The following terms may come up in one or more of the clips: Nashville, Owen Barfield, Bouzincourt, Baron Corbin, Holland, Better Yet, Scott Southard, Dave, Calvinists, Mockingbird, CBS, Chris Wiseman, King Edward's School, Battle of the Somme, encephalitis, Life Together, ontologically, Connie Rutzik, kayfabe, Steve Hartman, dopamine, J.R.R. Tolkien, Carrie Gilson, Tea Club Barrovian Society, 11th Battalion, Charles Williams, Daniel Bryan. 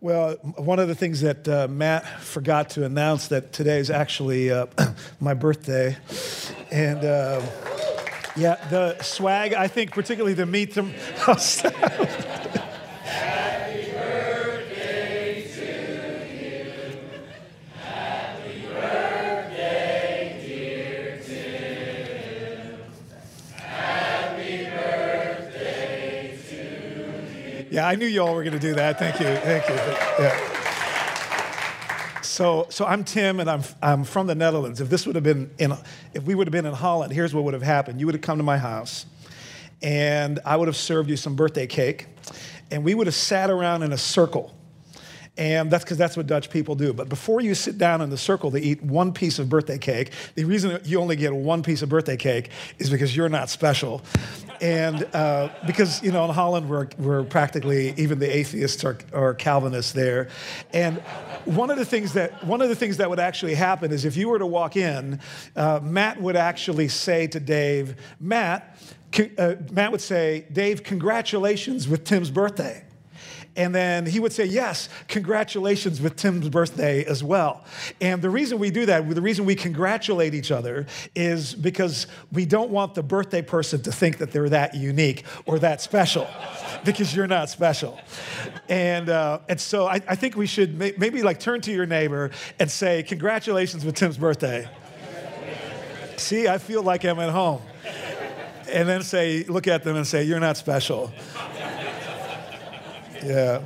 Well, one of the things that Matt forgot to announce that today is actually my birthday, and yeah, the swag. I think particularly the meat. Happy birthday to you. Happy birthday, dear Tim. Happy birthday to you. Yeah, I knew y'all were going to do that. Thank you. Thank you. Yeah. So I'm Tim, and I'm from the Netherlands. If this would have been if we would have been in Holland, here's what would have happened. You would have come to my house, and I would have served you some birthday cake, and we would have sat around in a circle, and that's because that's what Dutch people do. But before you sit down in the circle to eat one piece of birthday cake, the reason you only get one piece of birthday cake is because you're not special, and because you know in Holland we're practically even the atheists are Calvinists there, and one of the things that would actually happen is if you were to walk in, Matt would actually say to Dave, Matt would say, Dave, congratulations with Tim's birthday. And then he would say, yes, congratulations with Tim's birthday as well. And the reason we do that, the reason we congratulate each other is because we don't want the birthday person to think that they're that unique or that special, because you're not special. And so I think we should maybe like turn to your neighbor and say, congratulations with Tim's birthday. See, I feel like I'm at home. And then say, look at them and say, you're not special. Yeah.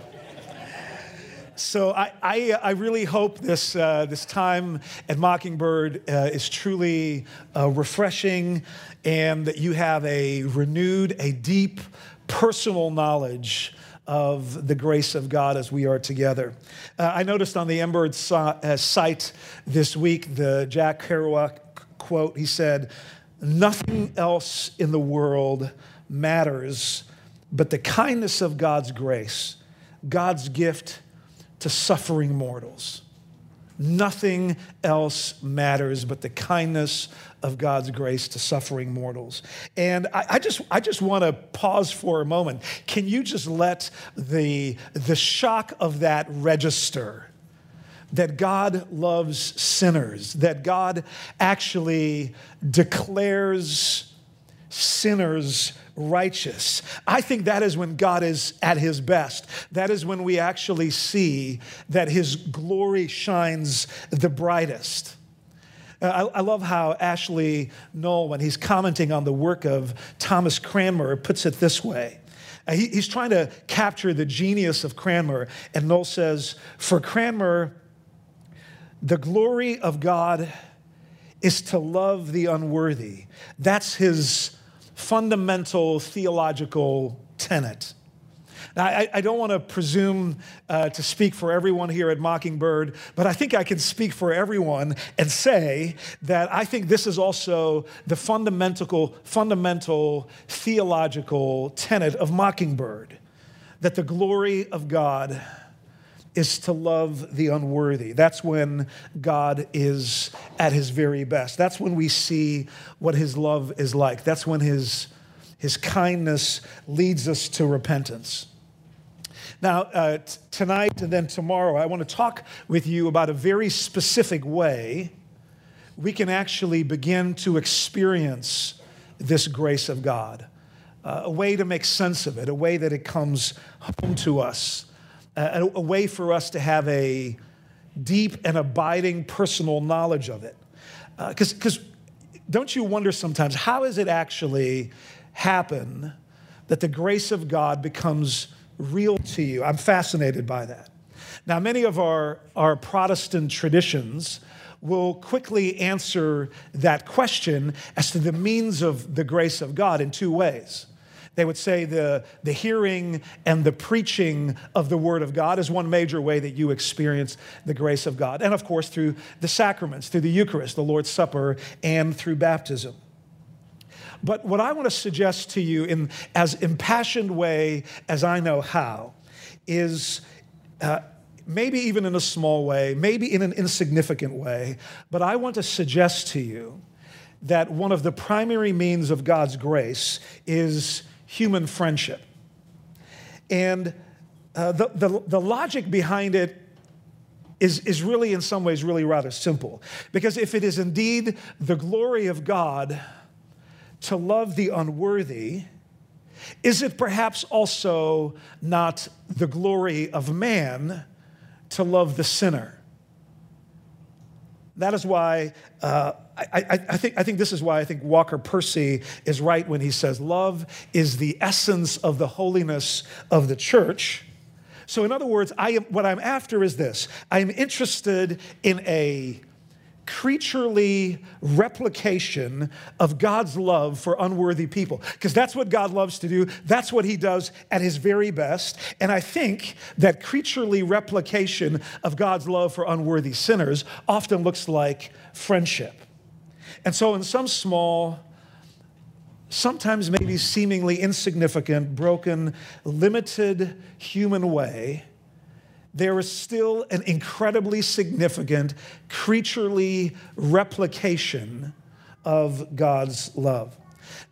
So I really hope this this time at Mockingbird is truly refreshing, and that you have a renewed, a deep, personal knowledge of the grace of God as we are together. I noticed on the Inbird site this week the Jack Kerouac quote. He said, "Nothing else in the world matters but the kindness of God's grace, God's gift to suffering mortals." Nothing else matters but the kindness of God's grace to suffering mortals. And I just want to pause for a moment. Can you just let the shock of that register? That God loves sinners, that God actually declares sinners righteous. I think that is when God is at his best. That is when we actually see that his glory shines the brightest. I love how Ashley Knoll, when he's commenting on the work of Thomas Cranmer, puts it this way. He's trying to capture the genius of Cranmer, and Knoll says, for Cranmer, the glory of God is to love the unworthy. That's his fundamental theological tenet. Now, I don't want to presume to speak for everyone here at Mockingbird, but I think I can speak for everyone and say that I think this is also the fundamental theological tenet of Mockingbird, that the glory of God is to love the unworthy. That's when God is at his very best. That's when we see what his love is like. That's when his kindness leads us to repentance. Now, tonight and then tomorrow, I want to talk with you about a very specific way we can actually begin to experience this grace of God, a way to make sense of it, a way that it comes home to us, a way for us to have a deep and abiding personal knowledge of it. Because don't you wonder sometimes, how does it actually happen that the grace of God becomes real to you? I'm fascinated by that. Now, many of our Protestant traditions will quickly answer that question as to the means of the grace of God in two ways. They would say the hearing and the preaching of the Word of God is one major way that you experience the grace of God. And of course, through the sacraments, through the Eucharist, the Lord's Supper, and through baptism. But what I want to suggest to you in as impassioned way as I know how is maybe even in a small way, maybe in an insignificant way, but I want to suggest to you that one of the primary means of God's grace is human friendship. And The logic behind it is really, in some ways, really rather simple. Because if it is indeed the glory of God to love the unworthy, is it perhaps also not the glory of man to love the sinner? That is why, I think this is why I think Walker Percy is right when he says love is the essence of the holiness of the church. So in other words, what I'm after is this. I'm interested in a creaturely replication of God's love for unworthy people, because that's what God loves to do. That's what he does at his very best. And I think that creaturely replication of God's love for unworthy sinners often looks like friendship. And so in some small, sometimes maybe seemingly insignificant, broken, limited human way, there is still an incredibly significant creaturely replication of God's love.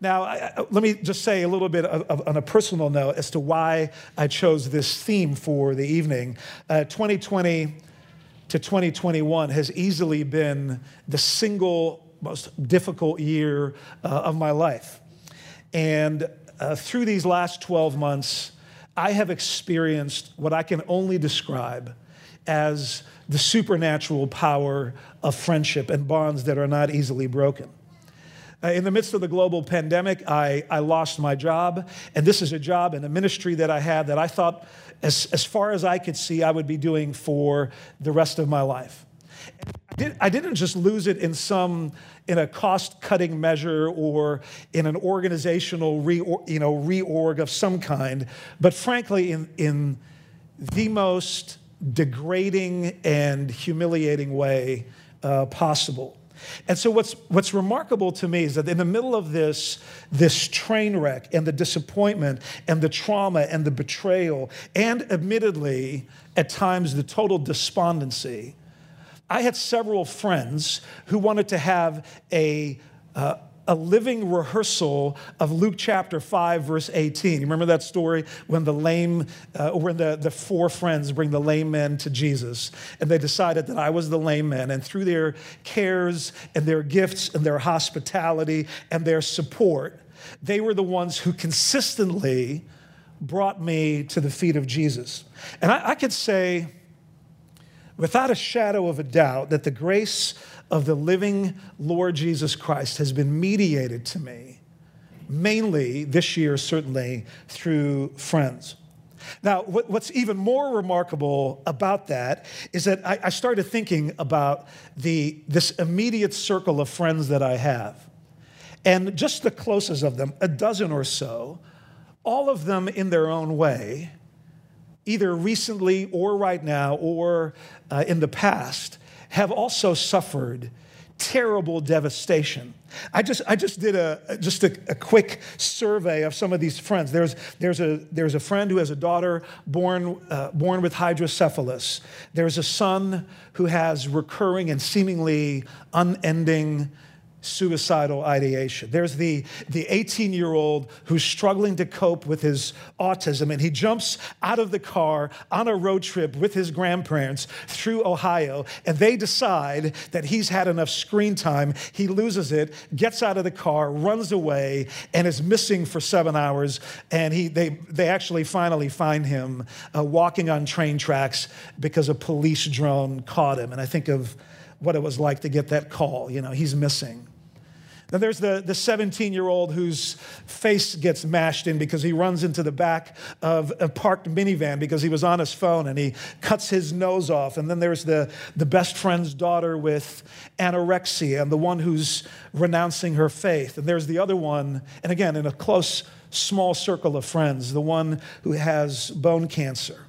Now, let me just say a little bit on a personal note as to why I chose this theme for the evening. 2020 to 2021 has easily been the single most difficult year of my life. And through these last 12 months, I have experienced what I can only describe as the supernatural power of friendship and bonds that are not easily broken. In the midst of the global pandemic, I lost my job, and this is a job and a ministry that I had that I thought, as far as I could see, I would be doing for the rest of my life. I didn't just lose it in a cost-cutting measure or in an organizational reorg of some kind, but frankly, in the most degrading and humiliating way possible. And so what's remarkable to me is that in the middle of this train wreck and the disappointment and the trauma and the betrayal and, admittedly, at times, the total despondency, I had several friends who wanted to have a living rehearsal of Luke chapter 5, verse 18. You remember that story when the four friends bring the lame man to Jesus, and they decided that I was the lame man, and through their cares and their gifts and their hospitality and their support, they were the ones who consistently brought me to the feet of Jesus. And I could say, without a shadow of a doubt, that the grace of the living Lord Jesus Christ has been mediated to me, mainly this year, certainly, through friends. Now, what's even more remarkable about that is that I started thinking about this immediate circle of friends that I have, and just the closest of them, a dozen or so, all of them in their own way, either recently or right now or in the past, have also suffered terrible devastation. I just did a quick survey of some of these friends. There's a friend who has a daughter born with hydrocephalus. There's a son who has recurring and seemingly unending suicidal ideation. There's the 18-year-old who's struggling to cope with his autism, and he jumps out of the car on a road trip with his grandparents through Ohio, and they decide that he's had enough screen time. He loses it, gets out of the car, runs away, and is missing for 7 hours, and they actually finally find him walking on train tracks because a police drone caught him. And I think of what it was like to get that call, he's missing. Then there's the 17-year-old whose face gets mashed in because he runs into the back of a parked minivan because he was on his phone and he cuts his nose off. And then there's the best friend's daughter with anorexia and the one who's renouncing her faith. And there's the other one, and again, in a close, small circle of friends, the one who has bone cancer.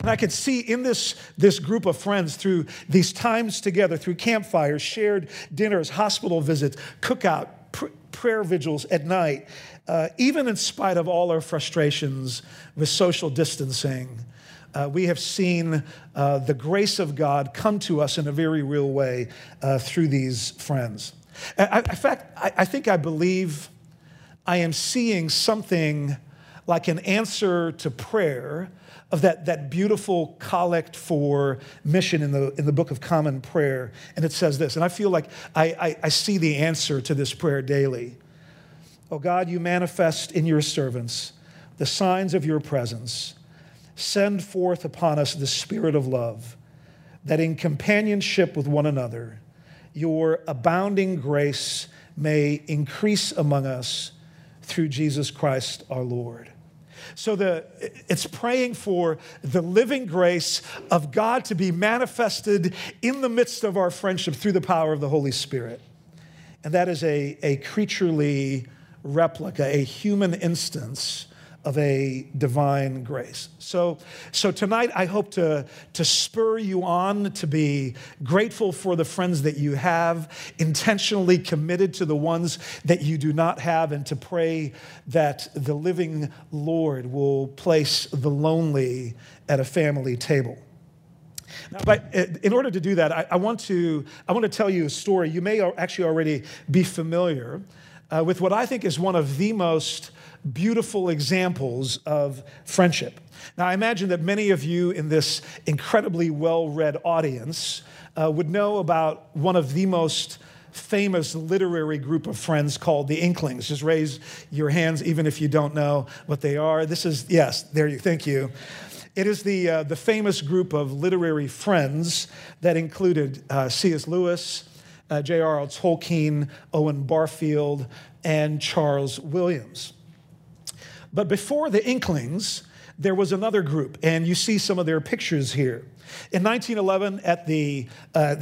And I could see in this group of friends, through these times together, through campfires, shared dinners, hospital visits, cookout, prayer vigils at night, even in spite of all our frustrations with social distancing, we have seen the grace of God come to us in a very real way through these friends. In fact, I think I believe I am seeing something like an answer to prayer of that beautiful collect for mission in the Book of Common Prayer. And it says this, and I feel like I see the answer to this prayer daily. Oh God, you manifest in your servants the signs of your presence. Send forth upon us the spirit of love, that in companionship with one another, your abounding grace may increase among us through Jesus Christ our Lord. So it's praying for the living grace of God to be manifested in the midst of our friendship through the power of the Holy Spirit. And that is a creaturely replica, a human instance of a divine grace. So tonight I hope to spur you on to be grateful for the friends that you have, intentionally committed to the ones that you do not have, and to pray that the living Lord will place the lonely at a family table. Now, but in order to do that, I want to tell you a story. You may actually already be familiar with what I think is one of the most beautiful examples of friendship. Now, I imagine that many of you in this incredibly well-read audience would know about one of the most famous literary group of friends called the Inklings. Just raise your hands even if you don't know what they are. This is, yes, there you, thank you. It is the famous group of literary friends that included C.S. Lewis, J.R.R. Tolkien, Owen Barfield, and Charles Williams. But before the Inklings, there was another group, and you see some of their pictures here. In 1911, at the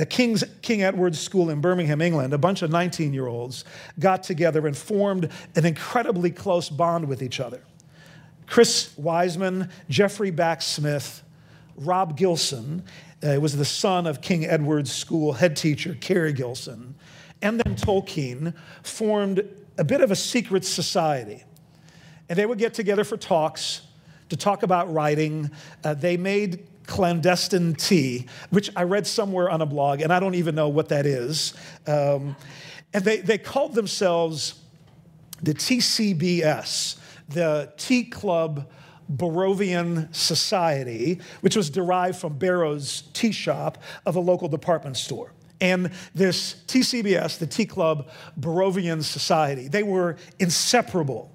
King Edward's School in Birmingham, England, a bunch of 19-year-olds got together and formed an incredibly close bond with each other. Chris Wiseman, Geoffrey Bache Smith, Rob Gilson, was the son of King Edward's School head teacher, Carrie Gilson, and then Tolkien formed a bit of a secret society. And they would get together for talks, to talk about writing. They made clandestine tea, which I read somewhere on a blog, and I don't even know what that is. And they called themselves the TCBS, the Tea Club Barrovian Society, which was derived from Barrow's tea shop of a local department store. And this TCBS, the Tea Club Barrovian Society, they were inseparable.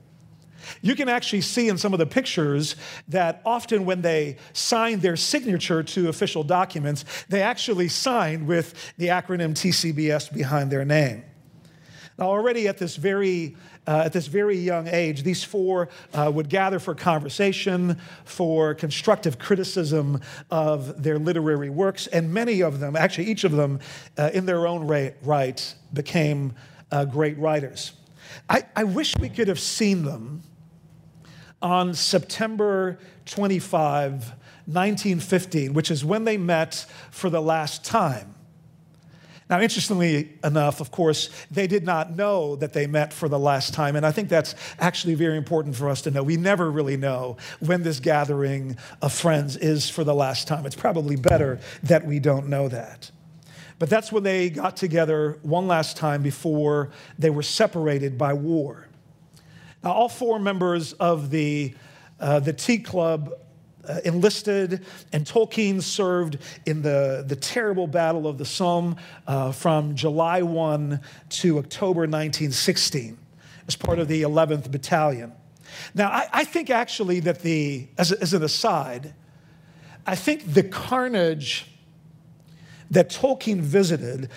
You can actually see in some of the pictures that often when they signed their signature to official documents, they actually signed with the acronym TCBS behind their name. Now, already at this very young age, these four would gather for conversation, for constructive criticism of their literary works, and many of them, actually each of them, in their own right, became great writers. I wish we could have seen them on September 25, 1915, which is when they met for the last time. Now, interestingly enough, of course, they did not know that they met for the last time, and I think that's actually very important for us to know. We never really know when this gathering of friends is for the last time. It's probably better that we don't know that. But that's when they got together one last time before they were separated by war. Now, all four members of the Tea Club enlisted, and Tolkien served in the terrible Battle of the Somme from July 1 to October 1916 as part of the 11th Battalion. Now, I think actually that as an aside, I think the carnage that Tolkien visited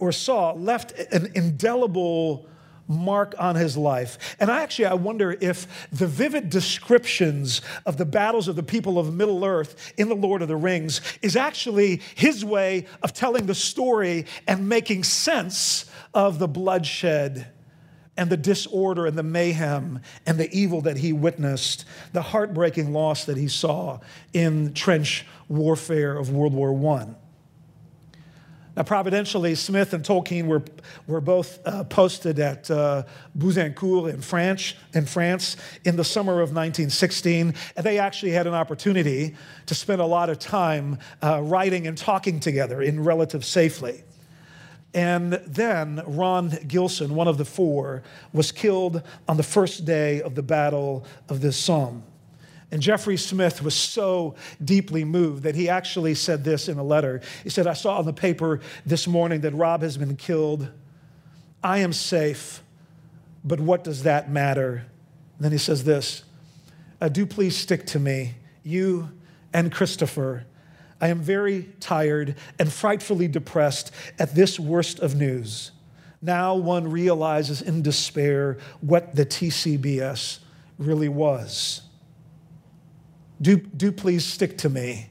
or saw left an indelible mark on his life. And I wonder if the vivid descriptions of the battles of the people of Middle-earth in The Lord of the Rings is actually his way of telling the story and making sense of the bloodshed and the disorder and the mayhem and the evil that he witnessed, the heartbreaking loss that he saw in trench warfare of World War I. Now, providentially, Smith and Tolkien were both posted at Bouzincourt in France in the summer of 1916, and they actually had an opportunity to spend a lot of time writing and talking together in relative safety. And then Ron Gilson, one of the four, was killed on the first day of the Battle of the Somme. And Geoffrey Smith was so deeply moved that he actually said this in a letter. He said, I saw on the paper this morning that Rob has been killed. I am safe, but what does that matter? And then he says this, do please stick to me, you and Christopher. I am very tired and frightfully depressed at this worst of news. Now one realizes in despair what the TCBS really was. Do please stick to me.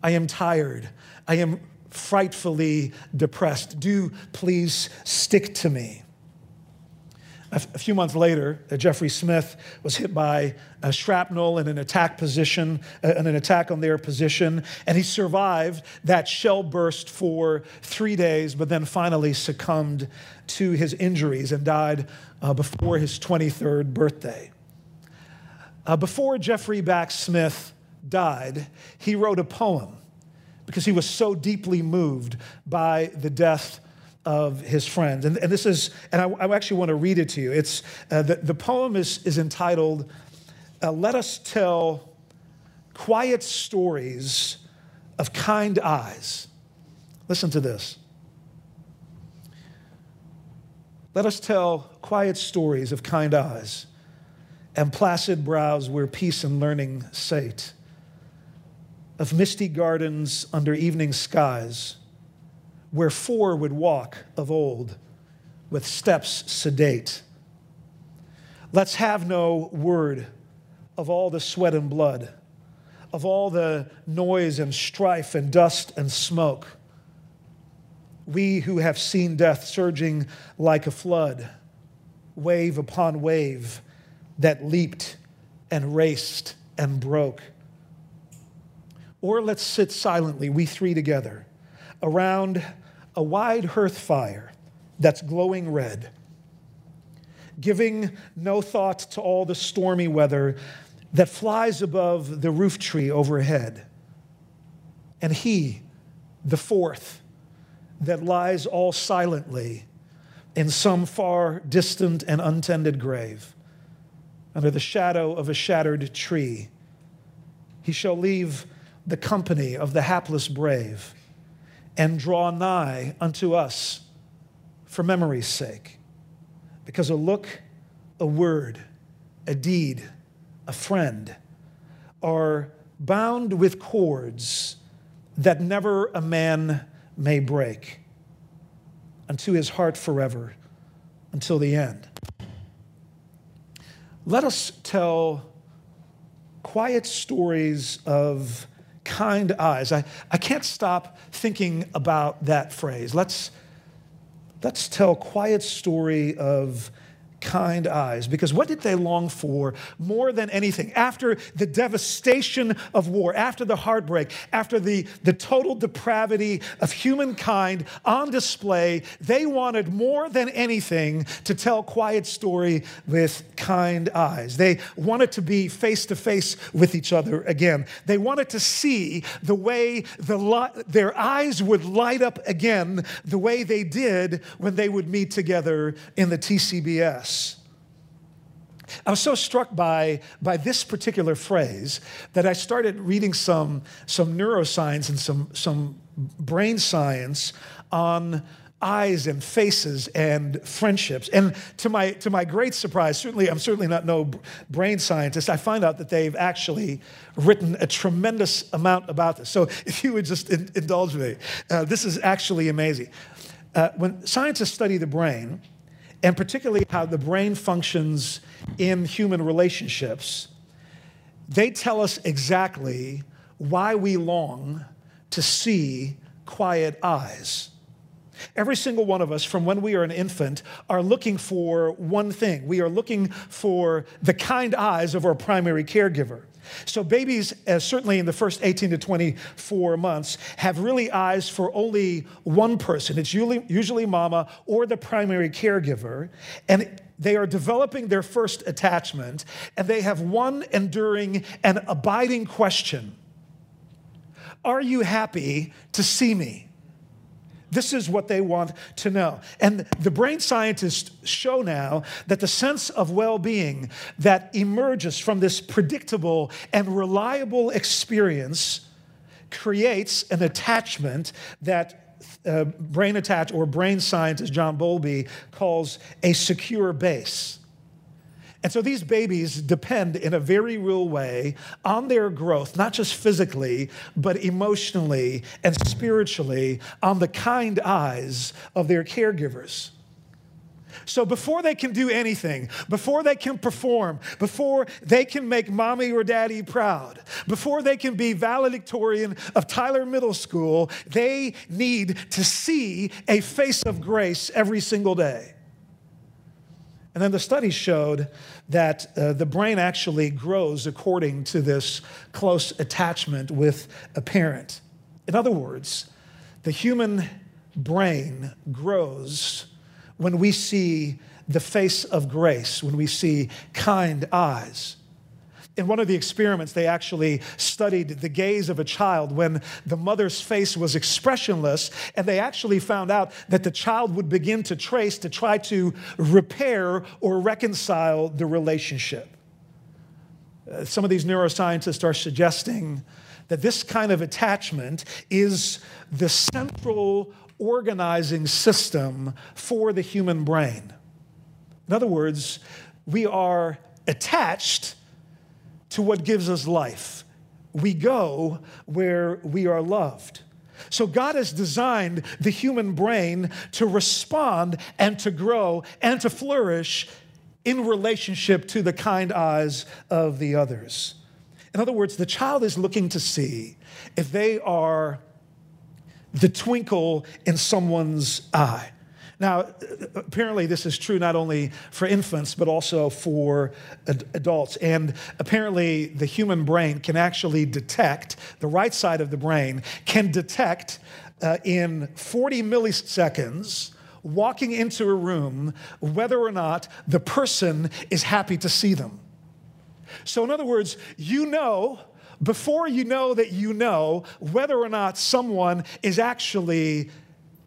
I am tired. I am frightfully depressed. Do please stick to me. A few months later, Geoffrey Smith was hit by shrapnel in an attack position, in an attack on their position, and he survived that shell burst for 3 days, but then finally succumbed to his injuries and died before his 23rd birthday. Before Geoffrey Bache Smith died, he wrote a poem because he was so deeply moved by the death of his friend. And this is, and I actually want to read it to you. It's, the poem is entitled, Let Us Tell Quiet Stories of Kind Eyes. Listen to this. Let us tell quiet stories of kind eyes and placid brows where peace and learning sate, of misty gardens under evening skies, where four would walk of old with steps sedate. Let's have no word of all the sweat and blood, of all the noise and strife and dust and smoke. We who have seen death surging like a flood, wave upon wave, that leaped and raced and broke. Or let's sit silently, we three together, around a wide hearth fire that's glowing red, giving no thought to all the stormy weather that flies above the roof tree overhead. And he, the fourth, that lies all silently in some far distant and untended grave, under the shadow of a shattered tree. He shall leave the company of the hapless brave and draw nigh unto us for memory's sake, because a look, a word, a deed, a friend are bound with cords that never a man may break, unto his heart forever, until the end. Let us tell quiet stories of kind eyes. I can't stop thinking about that phrase. Let's tell quiet story of kind eyes, because what did they long for more than anything? After the devastation of war, after the heartbreak, after the total depravity of humankind on display, they wanted more than anything to tell quiet story with kind eyes. They wanted to be face to face with each other again. They wanted to see the way their eyes would light up again, the way they did when they would meet together in the TCBS. I was so struck by this particular phrase that I started reading some neuroscience and some brain science on eyes and faces and friendships. And to my great surprise, I'm certainly not no brain scientist, I find out that they've actually written a tremendous amount about this. So if you would just indulge me, this is actually amazing. When scientists study the brain, and particularly how the brain functions in human relationships, they tell us exactly why we long to see quiet eyes. Every single one of us, from when we are an infant, are looking for one thing. We are looking for the kind eyes of our primary caregiver. So babies, certainly in the first 18 to 24 months, have really eyes for only one person. It's usually mama or the primary caregiver. And they are developing their first attachment. And they have one enduring and abiding question. Are you happy to see me? This is what they want to know. And the brain scientists show now that the sense of well-being that emerges from this predictable and reliable experience creates an attachment that brain scientist John Bowlby calls a secure base. And so these babies depend in a very real way on their growth, not just physically, but emotionally and spiritually, on the kind eyes of their caregivers. So before they can do anything, before they can perform, before they can make mommy or daddy proud, before they can be valedictorian of Tyler Middle School, they need to see a face of grace every single day. And then the study showed that the brain actually grows according to this close attachment with a parent. In other words, the human brain grows when we see the face of grace, when we see kind eyes. In one of the experiments, they actually studied the gaze of a child when the mother's face was expressionless, and they actually found out that the child would begin to trace to try to repair or reconcile the relationship. Some of these neuroscientists are suggesting that this kind of attachment is the central organizing system for the human brain. In other words, we are attached to what gives us life. We go where we are loved. So God has designed the human brain to respond and to grow and to flourish in relationship to the kind eyes of the others. In other words, the child is looking to see if they are the twinkle in someone's eye. Now, apparently this is true not only for infants, but also for adults. And apparently the human brain can actually detect, the right side of the brain can detect in 40 milliseconds, walking into a room, whether or not the person is happy to see them. So in other words, you know, before you know whether or not someone is actually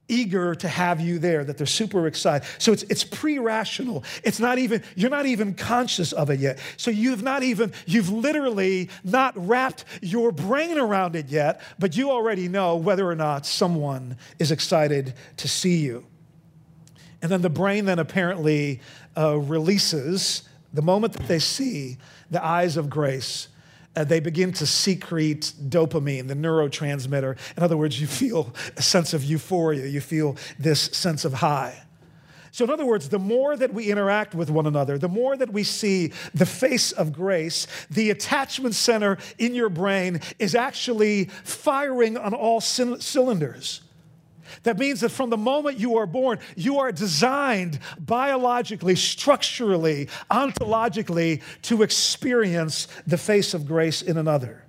eager to have you there, that they're super excited. So it's pre-rational. It's not even, you're not even conscious of it yet. So you've literally not wrapped your brain around it yet, but you already know whether or not someone is excited to see you. And then the brain then apparently releases, the moment that they see the eyes of grace, they begin to secrete dopamine, the neurotransmitter. In other words, you feel a sense of euphoria. You feel this sense of high. So in other words, the more that we interact with one another, the more that we see the face of grace, the attachment center in your brain is actually firing on all cylinders. That means that from the moment you are born, you are designed biologically, structurally, ontologically to experience the face of grace in another.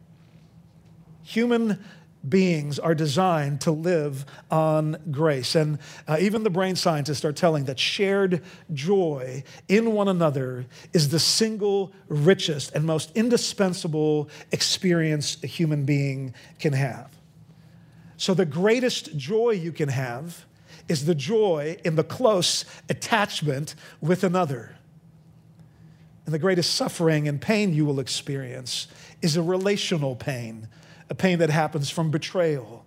Human beings are designed to live on grace. And even the brain scientists are telling that shared joy in one another is the single richest and most indispensable experience a human being can have. So the greatest joy you can have is the joy in the close attachment with another. And the greatest suffering and pain you will experience is a relational pain, a pain that happens from betrayal.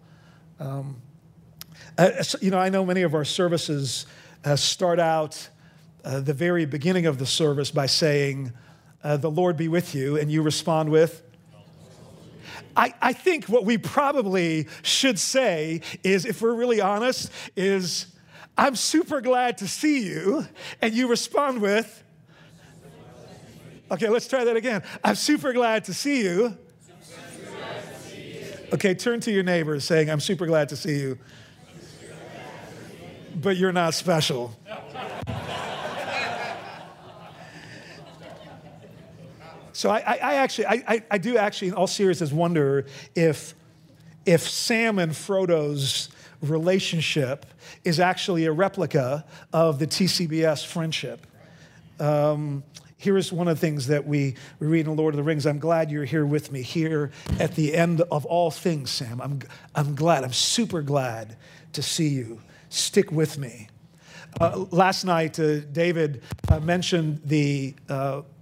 I know many of our services start out the very beginning of the service by saying, the Lord be with you, and you respond with, I think what we probably should say is, if we're really honest, is, I'm super glad to see you, and you respond with, okay, let's try that again. I'm super glad to see you. Okay, turn to your neighbor saying, I'm super glad to see you, but you're not special. So I do actually, in all seriousness, wonder if Sam and Frodo's relationship is actually a replica of the TCBS friendship. Here is one of the things that we read in Lord of the Rings. I'm glad you're here with me here at the end of all things, Sam. I'm glad. I'm super glad to see you. Stick with me. Last night, David mentioned the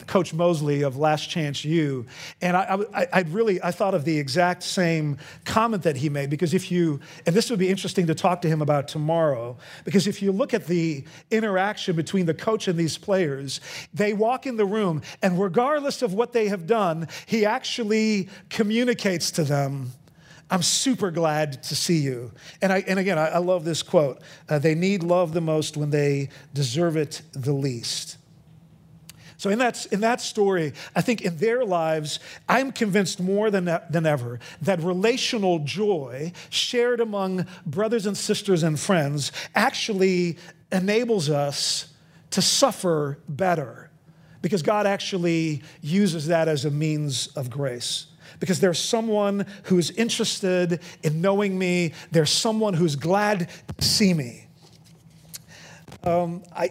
Coach Mosley of Last Chance U, and I thought of the exact same comment that he made, because if you, and this would be interesting to talk to him about tomorrow, because if you look at the interaction between the coach and these players, they walk in the room, and regardless of what they have done, he actually communicates to them, I'm super glad to see you. And again, I love this quote. They need love the most when they deserve it the least. So in that story, I think in their lives, I'm convinced more than ever that relational joy shared among brothers and sisters and friends actually enables us to suffer better, because God actually uses that as a means of grace. Because there's someone who's interested in knowing me. There's someone who's glad to see me. I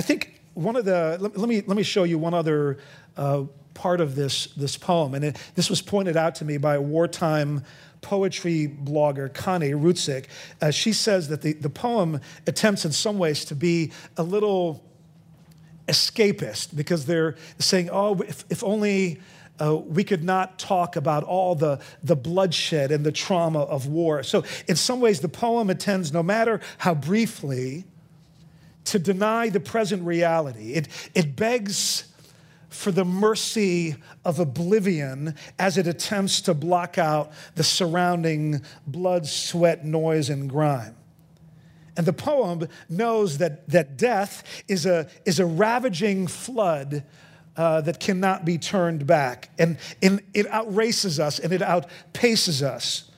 think... one of the, let me show you one other part of this poem. And this was pointed out to me by a wartime poetry blogger, Connie Rutzik. She says that the poem attempts in some ways to be a little escapist, because they're saying, oh, if only we could not talk about all the bloodshed and the trauma of war. So in some ways, the poem intends, no matter how briefly, to deny the present reality. It begs for the mercy of oblivion as it attempts to block out the surrounding blood, sweat, noise, and grime. And the poem knows that death is a ravaging flood that cannot be turned back. And it outraces us and it outpaces us.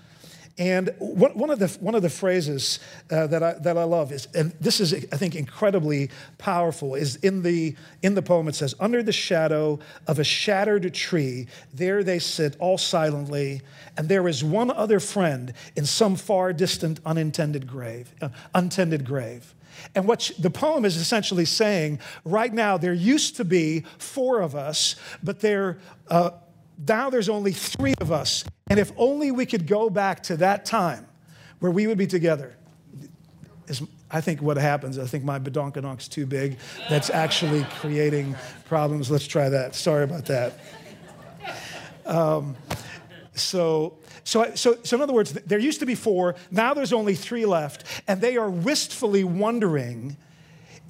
And one of the phrases that I love is, and this is, I think, incredibly powerful, is in the poem. It says, "Under the shadow of a shattered tree, there they sit, all silently, and there is one other friend in some far distant untended grave." And what the poem is essentially saying, right now there used to be four of us, but there. Now there's only three of us, and if only we could go back to that time where we would be together. I think what happens, I think my badonkanonk's too big. That's actually creating problems. Let's try that. Sorry about that. So in other words, there used to be four. Now there's only three left, and they are wistfully wondering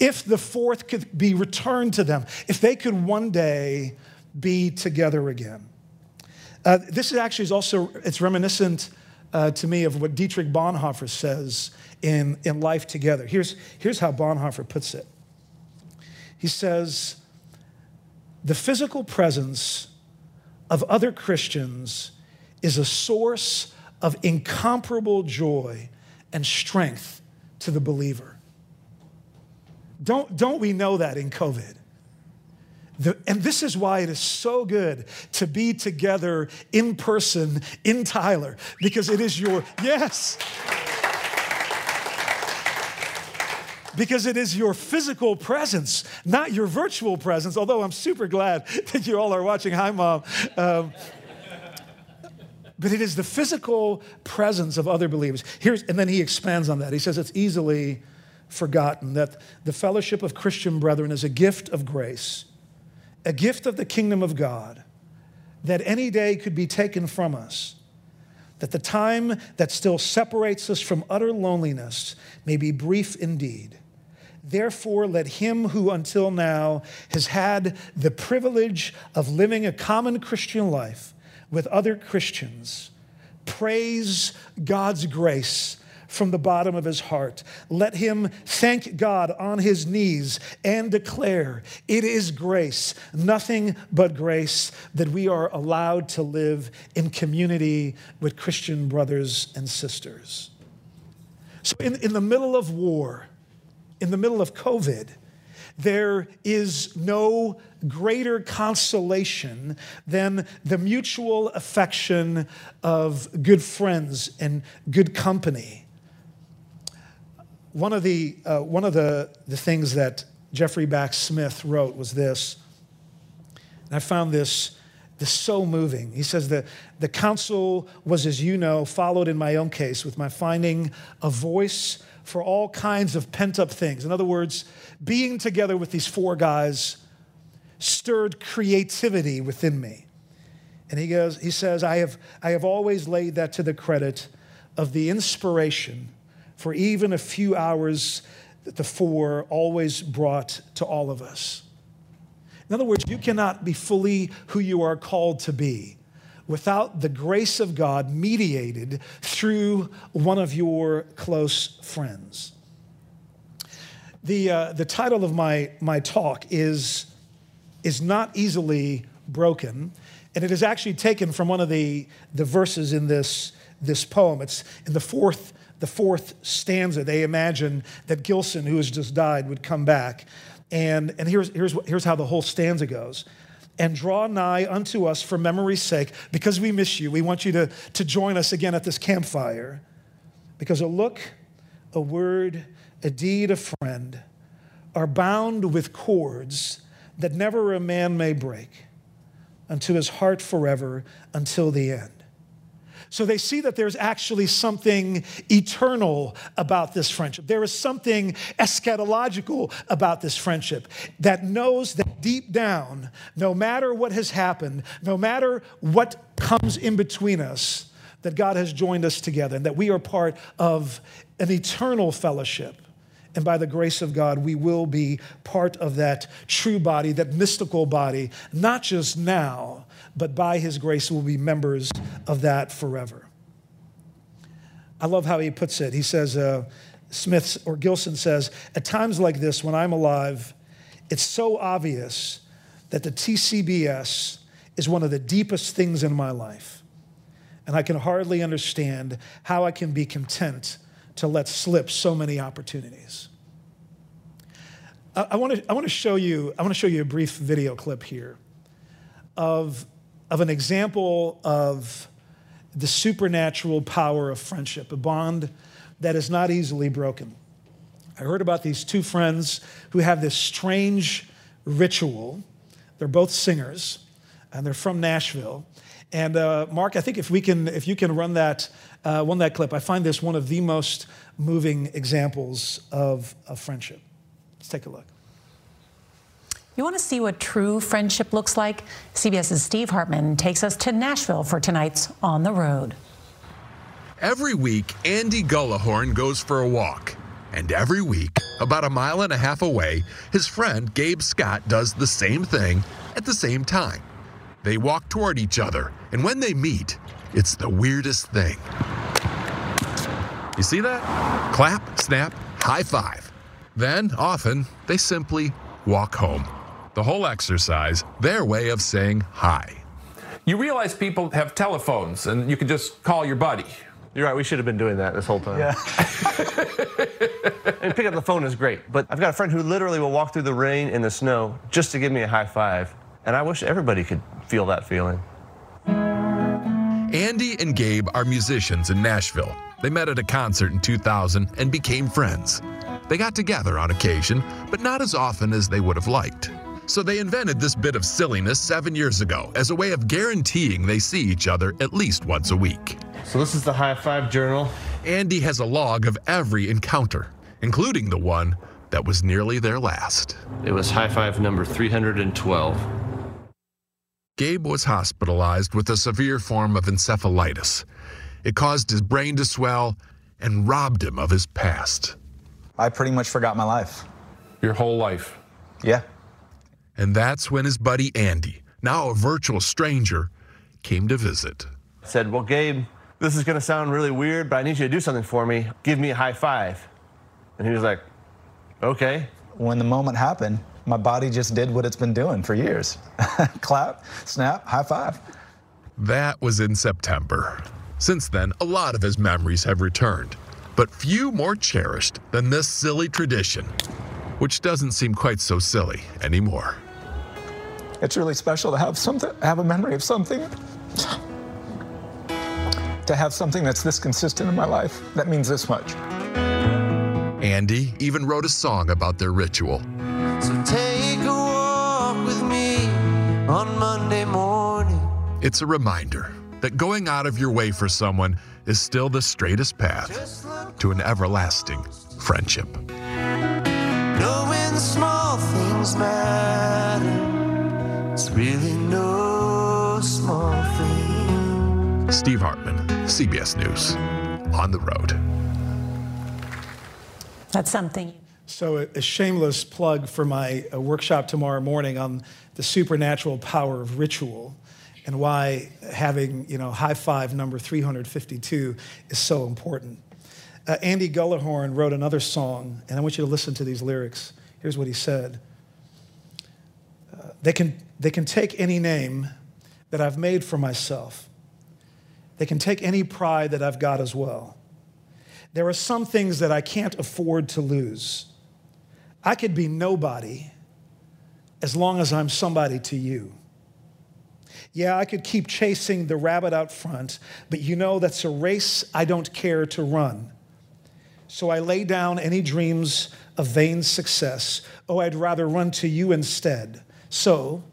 if the fourth could be returned to them, if they could one day be together again. This is actually it's reminiscent to me of what Dietrich Bonhoeffer says in Life Together. Here's how Bonhoeffer puts it. He says, the physical presence of other Christians is a source of incomparable joy and strength to the believer. Don't we know that in COVID? And this is why it is so good to be together in person in Tyler, because it is your, yes, because it is your physical presence, not your virtual presence, although I'm super glad that you all are watching. Hi, Mom. But it is the physical presence of other believers. And then he expands on that. He says it's easily forgotten that the fellowship of Christian brethren is a gift of grace, a gift of the kingdom of God that any day could be taken from us, that the time that still separates us from utter loneliness may be brief indeed. Therefore, let him who until now has had the privilege of living a common Christian life with other Christians praise God's grace from the bottom of his heart. Let him thank God on his knees and declare, it is grace, nothing but grace, that we are allowed to live in community with Christian brothers and sisters. So in the middle of war, in the middle of COVID, there is no greater consolation than the mutual affection of good friends and good company. One of the things that Geoffrey Bache Smith wrote was this, and I found this so moving. He says that the counsel was, as you know, followed in my own case with my finding a voice for all kinds of pent-up things. In other words, being together with these four guys stirred creativity within me. And he says, I have always laid that to the credit of the inspiration for even a few hours that the four always brought to all of us. In other words, you cannot be fully who you are called to be without the grace of God mediated through one of your close friends. The title of my talk is Not Easily Broken, and it is actually taken from one of the verses in this poem. It's in the fourth stanza. They imagine that Gilson, who has just died, would come back. And here's how the whole stanza goes. And draw nigh unto us for memory's sake, because we miss you. We want you to join us again at this campfire. Because a look, a word, a deed, a friend are bound with cords that never a man may break unto his heart forever until the end. So they see that there's actually something eternal about this friendship. There is something eschatological about this friendship that knows that deep down, no matter what has happened, no matter what comes in between us, that God has joined us together and that we are part of an eternal fellowship. And by the grace of God, we will be part of that true body, that mystical body, not just now, but by his grace we'll be members of that forever. I love how he puts it. He says, Gilson says, at times like this, when I'm alive, it's so obvious that the TCBS is one of the deepest things in my life. And I can hardly understand how I can be content to let slip so many opportunities. I want to show you a brief video clip here of an example of the supernatural power of friendship, a bond that is not easily broken. I heard about these two friends who have this strange ritual. They're both singers, and they're from Nashville. And Mark, I think if you can run that that clip, I find this one of the most moving examples of friendship. Let's take a look. You want to see what true friendship looks like? CBS's Steve Hartman takes us to Nashville for tonight's On the Road. Every week, Andy Gullihorn goes for a walk. And every week, about a mile and a half away, his friend Gabe Scott does the same thing at the same time. They walk toward each other, and when they meet, it's the weirdest thing. You see that? Clap, snap, high five. Then, often, they simply walk home. The whole exercise, their way of saying hi. You realize people have telephones, and you can just call your buddy. You're right, we should have been doing that this whole time. Yeah. And pick up the phone is great, but I've got a friend who literally will walk through the rain and the snow just to give me a high five. And I wish everybody could feel that feeling. Andy and Gabe are musicians in Nashville. They met at a concert in 2000 and became friends. They got together on occasion, but not as often as they would have liked. So they invented this bit of silliness 7 years ago as a way of guaranteeing they see each other at least once a week. So this is the high five journal. Andy has a log of every encounter, including the one that was nearly their last. It was high five number 312. Gabe was hospitalized with a severe form of encephalitis. It caused his brain to swell and robbed him of his past. I pretty much forgot my life. Your whole life? Yeah. And that's when his buddy Andy, now a virtual stranger, came to visit. I said, well, Gabe, this is gonna sound really weird, but I need you to do something for me. Give me a high five. And he was like, okay. When the moment happened, my body just did what it's been doing for years. Clap, snap, high five. That was in September. Since then, a lot of his memories have returned, but few more cherished than this silly tradition, which doesn't seem quite so silly anymore. It's really special to have something, have a memory of something, to have something that's this consistent in my life. That means this much. Andy even wrote a song about their ritual. So take a walk with me on Monday morning. It's a reminder that going out of your way for someone is still the straightest path to an everlasting friendship. Knowing small things matter, it's really no small thing. Steve Hartman, CBS News, On the Road. That's something. So a shameless plug for my workshop tomorrow morning on the supernatural power of ritual and why having, high five number 352 is so important. Andy Gullihorn wrote another song, and I want you to listen to these lyrics. Here's what he said. They can take any name that I've made for myself. They can take any pride that I've got as well. There are some things that I can't afford to lose. I could be nobody as long as I'm somebody to you. Yeah, I could keep chasing the rabbit out front, but that's a race I don't care to run. So I lay down any dreams of vain success. Oh, I'd rather run to you instead. So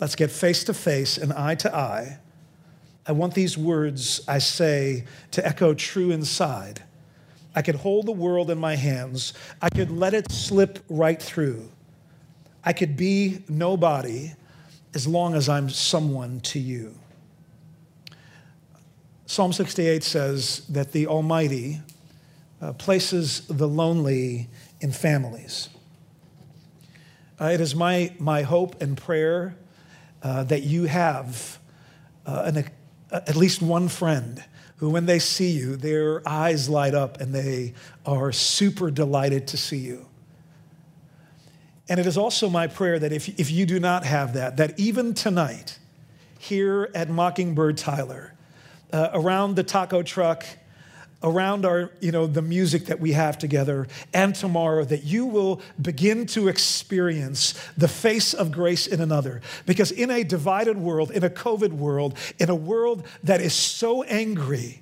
let's get face to face and eye to eye. I want these words I say to echo true inside. I could hold the world in my hands. I could let it slip right through. I could be nobody as long as I'm someone to you. Psalm 68 says that the Almighty places the lonely in families. It is my hope and prayer that you have at least one friend who, when they see you, their eyes light up and they are super delighted to see you. And it is also my prayer that if you do not have that, that even tonight, here at Mockingbird Tyler, around the taco truck, around our, the music that we have together, and tomorrow, that you will begin to experience the face of grace in another. Because in a divided world, in a COVID world, in a world that is so angry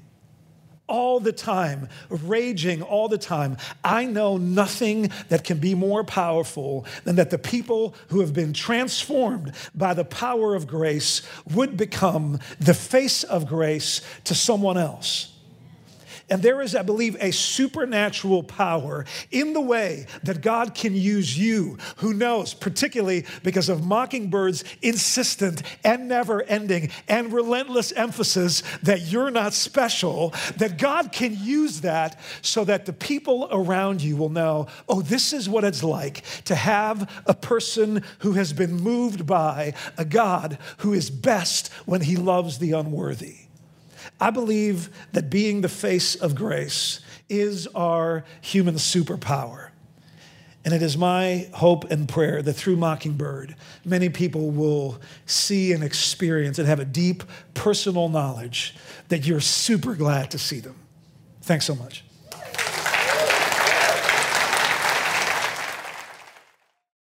all the time, raging all the time, I know nothing that can be more powerful than that the people who have been transformed by the power of grace would become the face of grace to someone else. And there is, I believe, a supernatural power in the way that God can use you, who knows, particularly because of Mockingbird's insistent and never-ending and relentless emphasis that you're not special, that God can use that so that the people around you will know, oh, this is what it's like to have a person who has been moved by a God who is best when he loves the unworthy. I believe that being the face of grace is our human superpower. And it is my hope and prayer that through Mockingbird, many people will see and experience and have a deep personal knowledge that you're super glad to see them. Thanks so much.